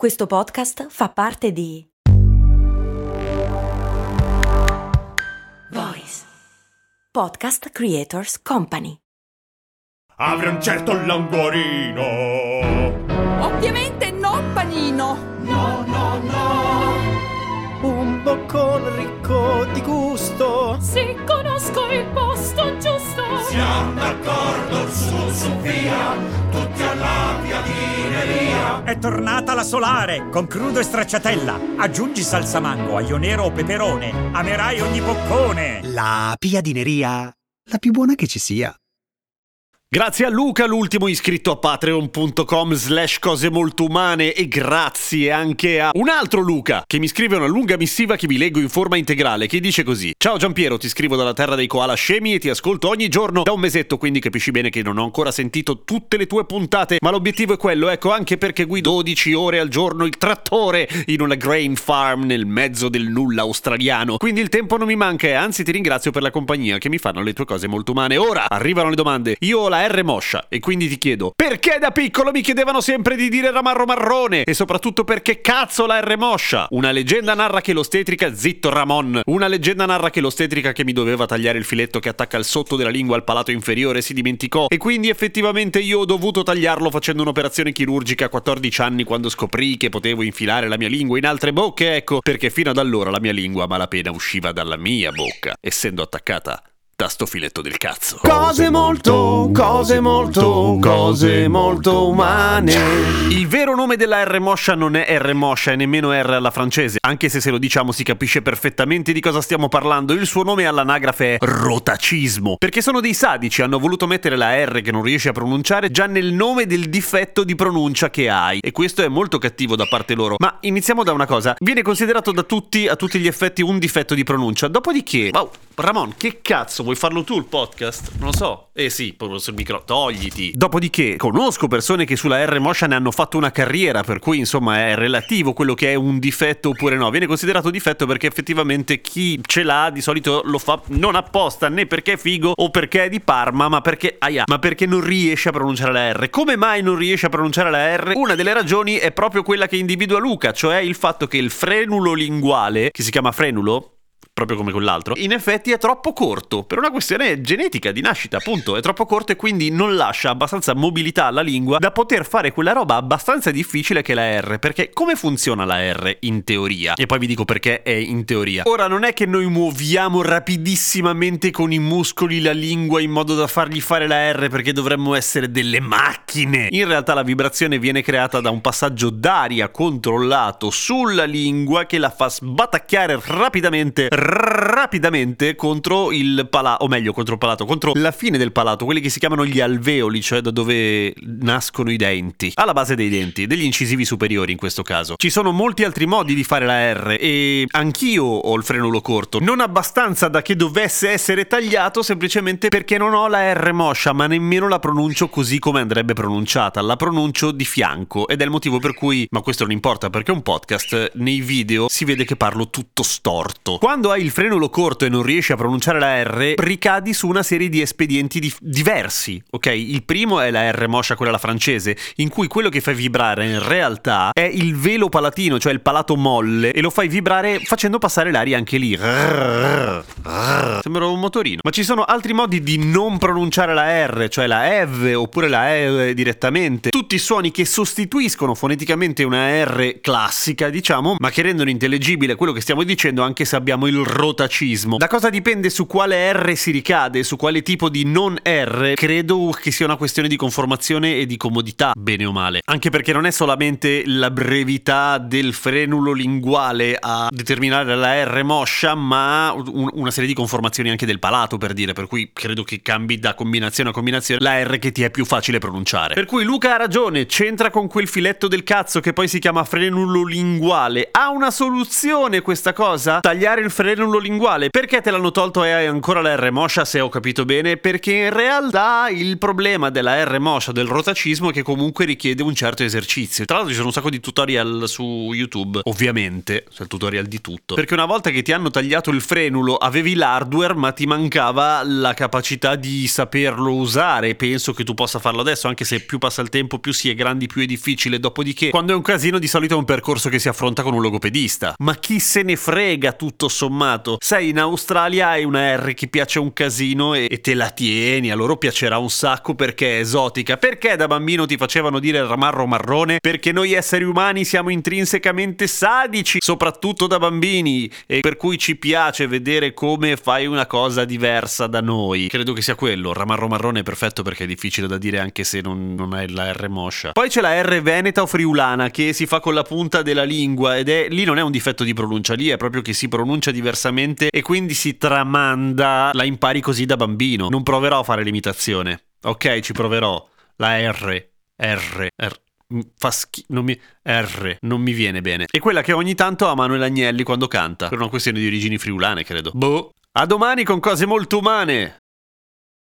Questo podcast fa parte di Voice Podcast Creators Company. Avrà un certo languorino. Ovviamente non panino. No, no, no. Un boccone ricco di gusto. Se conosco il posto giusto. Siamo d'accordo su via. Tutti alla piadineria. È tornata la solare con crudo e stracciatella. Aggiungi salsa mango, aglio nero o peperone. Amerai ogni boccone. La piadineria, la più buona che ci sia. Grazie a Luca, l'ultimo iscritto a patreon.com/cose molto umane, e grazie anche a un altro Luca che mi scrive una lunga missiva che vi leggo in forma integrale, che dice così: ciao Giampiero, ti scrivo dalla terra dei koala scemi e ti ascolto ogni giorno da un mesetto, quindi capisci bene che non ho ancora sentito tutte le tue puntate, ma l'obiettivo è quello, ecco, anche perché guido 12 ore al giorno il trattore in una grain farm nel mezzo del nulla australiano, quindi il tempo non mi manca e anzi ti ringrazio per la compagnia che mi fanno le tue cose molto umane. Ora arrivano le domande, io ho la R moscia e quindi ti chiedo: perché da piccolo mi chiedevano sempre di dire ramarro marrone? E soprattutto perché cazzo la R moscia? Una leggenda narra che l'ostetrica... Zitto Ramon! Una leggenda narra che l'ostetrica che mi doveva tagliare il filetto che attacca il sotto della lingua al palato inferiore si dimenticò, e quindi effettivamente io ho dovuto tagliarlo facendo un'operazione chirurgica a 14 anni, quando scoprii che potevo infilare la mia lingua in altre bocche, ecco perché fino ad allora la mia lingua a malapena usciva dalla mia bocca, essendo attaccata da sto filetto del cazzo. Cose molto umane. Il vero nome della R moscia non è R moscia e nemmeno R alla francese, anche se lo diciamo si capisce perfettamente di cosa stiamo parlando. Il suo nome all'anagrafe è rotacismo, perché sono dei sadici, hanno voluto mettere la R che non riesci a pronunciare già nel nome del difetto di pronuncia che hai, e questo è molto cattivo da parte loro. Ma iniziamo da una cosa: viene considerato da tutti, a tutti gli effetti, un difetto di pronuncia, dopodiché... Wow, Ramon, che cazzo, vuoi farlo tu il podcast? Non lo so. Sì, proprio sul micro, togliti. Dopodiché conosco persone che sulla R moscia ne hanno fatto una carriera, per cui insomma è relativo quello che è un difetto oppure no. Viene considerato difetto perché effettivamente chi ce l'ha di solito lo fa non apposta, né perché è figo o perché è di Parma, ma perché ma perché non riesce a pronunciare la R. Come mai non riesce a pronunciare la R? Una delle ragioni è proprio quella che individua Luca, cioè il fatto che il frenulo linguale, che si chiama frenulo proprio come quell'altro, in effetti è troppo corto, per una questione genetica di nascita, appunto, è troppo corto e quindi non lascia abbastanza mobilità alla lingua da poter fare quella roba abbastanza difficile che è la R. Perché come funziona la R in teoria? E poi vi dico perché è in teoria. Ora, non è che noi muoviamo rapidissimamente con i muscoli la lingua in modo da fargli fare la R, perché dovremmo essere delle macchine. In realtà la vibrazione viene creata da un passaggio d'aria controllato sulla lingua che la fa sbatacchiare rapidamente contro il palato, o meglio contro il palato, contro la fine del palato, quelli che si chiamano gli alveoli, cioè da dove nascono i denti, alla base dei denti, degli incisivi superiori in questo caso. Ci sono molti altri modi di fare la R e anch'io ho il frenulo corto, non abbastanza da che dovesse essere tagliato, semplicemente perché non ho la R moscia, ma nemmeno la pronuncio così come andrebbe pronunciata, la pronuncio di fianco, ed è il motivo per cui, ma questo non importa perché è un podcast, nei video si vede che parlo tutto storto. Quando hai il frenulo corto e non riesci a pronunciare la R, ricadi su una serie di espedienti diversi, ok? Il primo è la R moscia, quella alla francese, in cui quello che fai vibrare in realtà è il velo palatino, cioè il palato molle, e lo fai vibrare facendo passare l'aria anche lì. Sembra un motorino. Ma ci sono altri modi di non pronunciare la R, cioè la EV oppure la E direttamente. Tutti suoni che sostituiscono foneticamente una R classica, diciamo, ma che rendono intellegibile quello che stiamo dicendo anche se abbiamo il rotacismo. Da cosa dipende su quale R si ricade, su quale tipo di non R? Credo che sia una questione di conformazione e di comodità, bene o male. Anche perché non è solamente la brevità del frenulo linguale a determinare la R moscia, ma una serie di conformazioni anche del palato, per dire, per cui credo che cambi da combinazione a combinazione la R che ti è più facile pronunciare. Per cui Luca ha ragione, c'entra con quel filetto del cazzo che poi si chiama frenulo linguale. Ha una soluzione questa cosa? Tagliare il frenulo plurilinguale. Perché te l'hanno tolto e hai ancora la R moscia, se ho capito bene? Perché in realtà il problema della R moscia, del rotacismo, è che comunque richiede un certo esercizio. Tra l'altro ci sono un sacco di tutorial su YouTube, ovviamente, cioè il tutorial di tutto. Perché una volta che ti hanno tagliato il frenulo avevi l'hardware ma ti mancava la capacità di saperlo usare. Penso che tu possa farlo adesso, anche se più passa il tempo più si è grandi più è difficile. Dopodiché, quando è un casino, di solito è un percorso che si affronta con un logopedista. Ma chi se ne frega, tutto sommato. Sei in Australia, hai una R che piace un casino e te la tieni. A loro piacerà un sacco perché è esotica. Perché da bambino ti facevano dire ramarro marrone? Perché noi esseri umani siamo intrinsecamente sadici, soprattutto da bambini, e per cui ci piace vedere come fai una cosa diversa da noi. Credo che sia quello. Ramarro marrone è perfetto perché è difficile da dire anche se non hai la R moscia. Poi c'è la R veneta o friulana che si fa con la punta della lingua, ed è lì non è un difetto di pronuncia, lì è proprio che si pronuncia diversamente e quindi si tramanda. La impari così da bambino. Non proverò a fare l'imitazione. Ok, ci proverò. La R. Fa schifo, non mi viene bene. È quella che ogni tanto ha Manuel Agnelli quando canta, per una questione di origini friulane, credo. A domani con cose molto umane.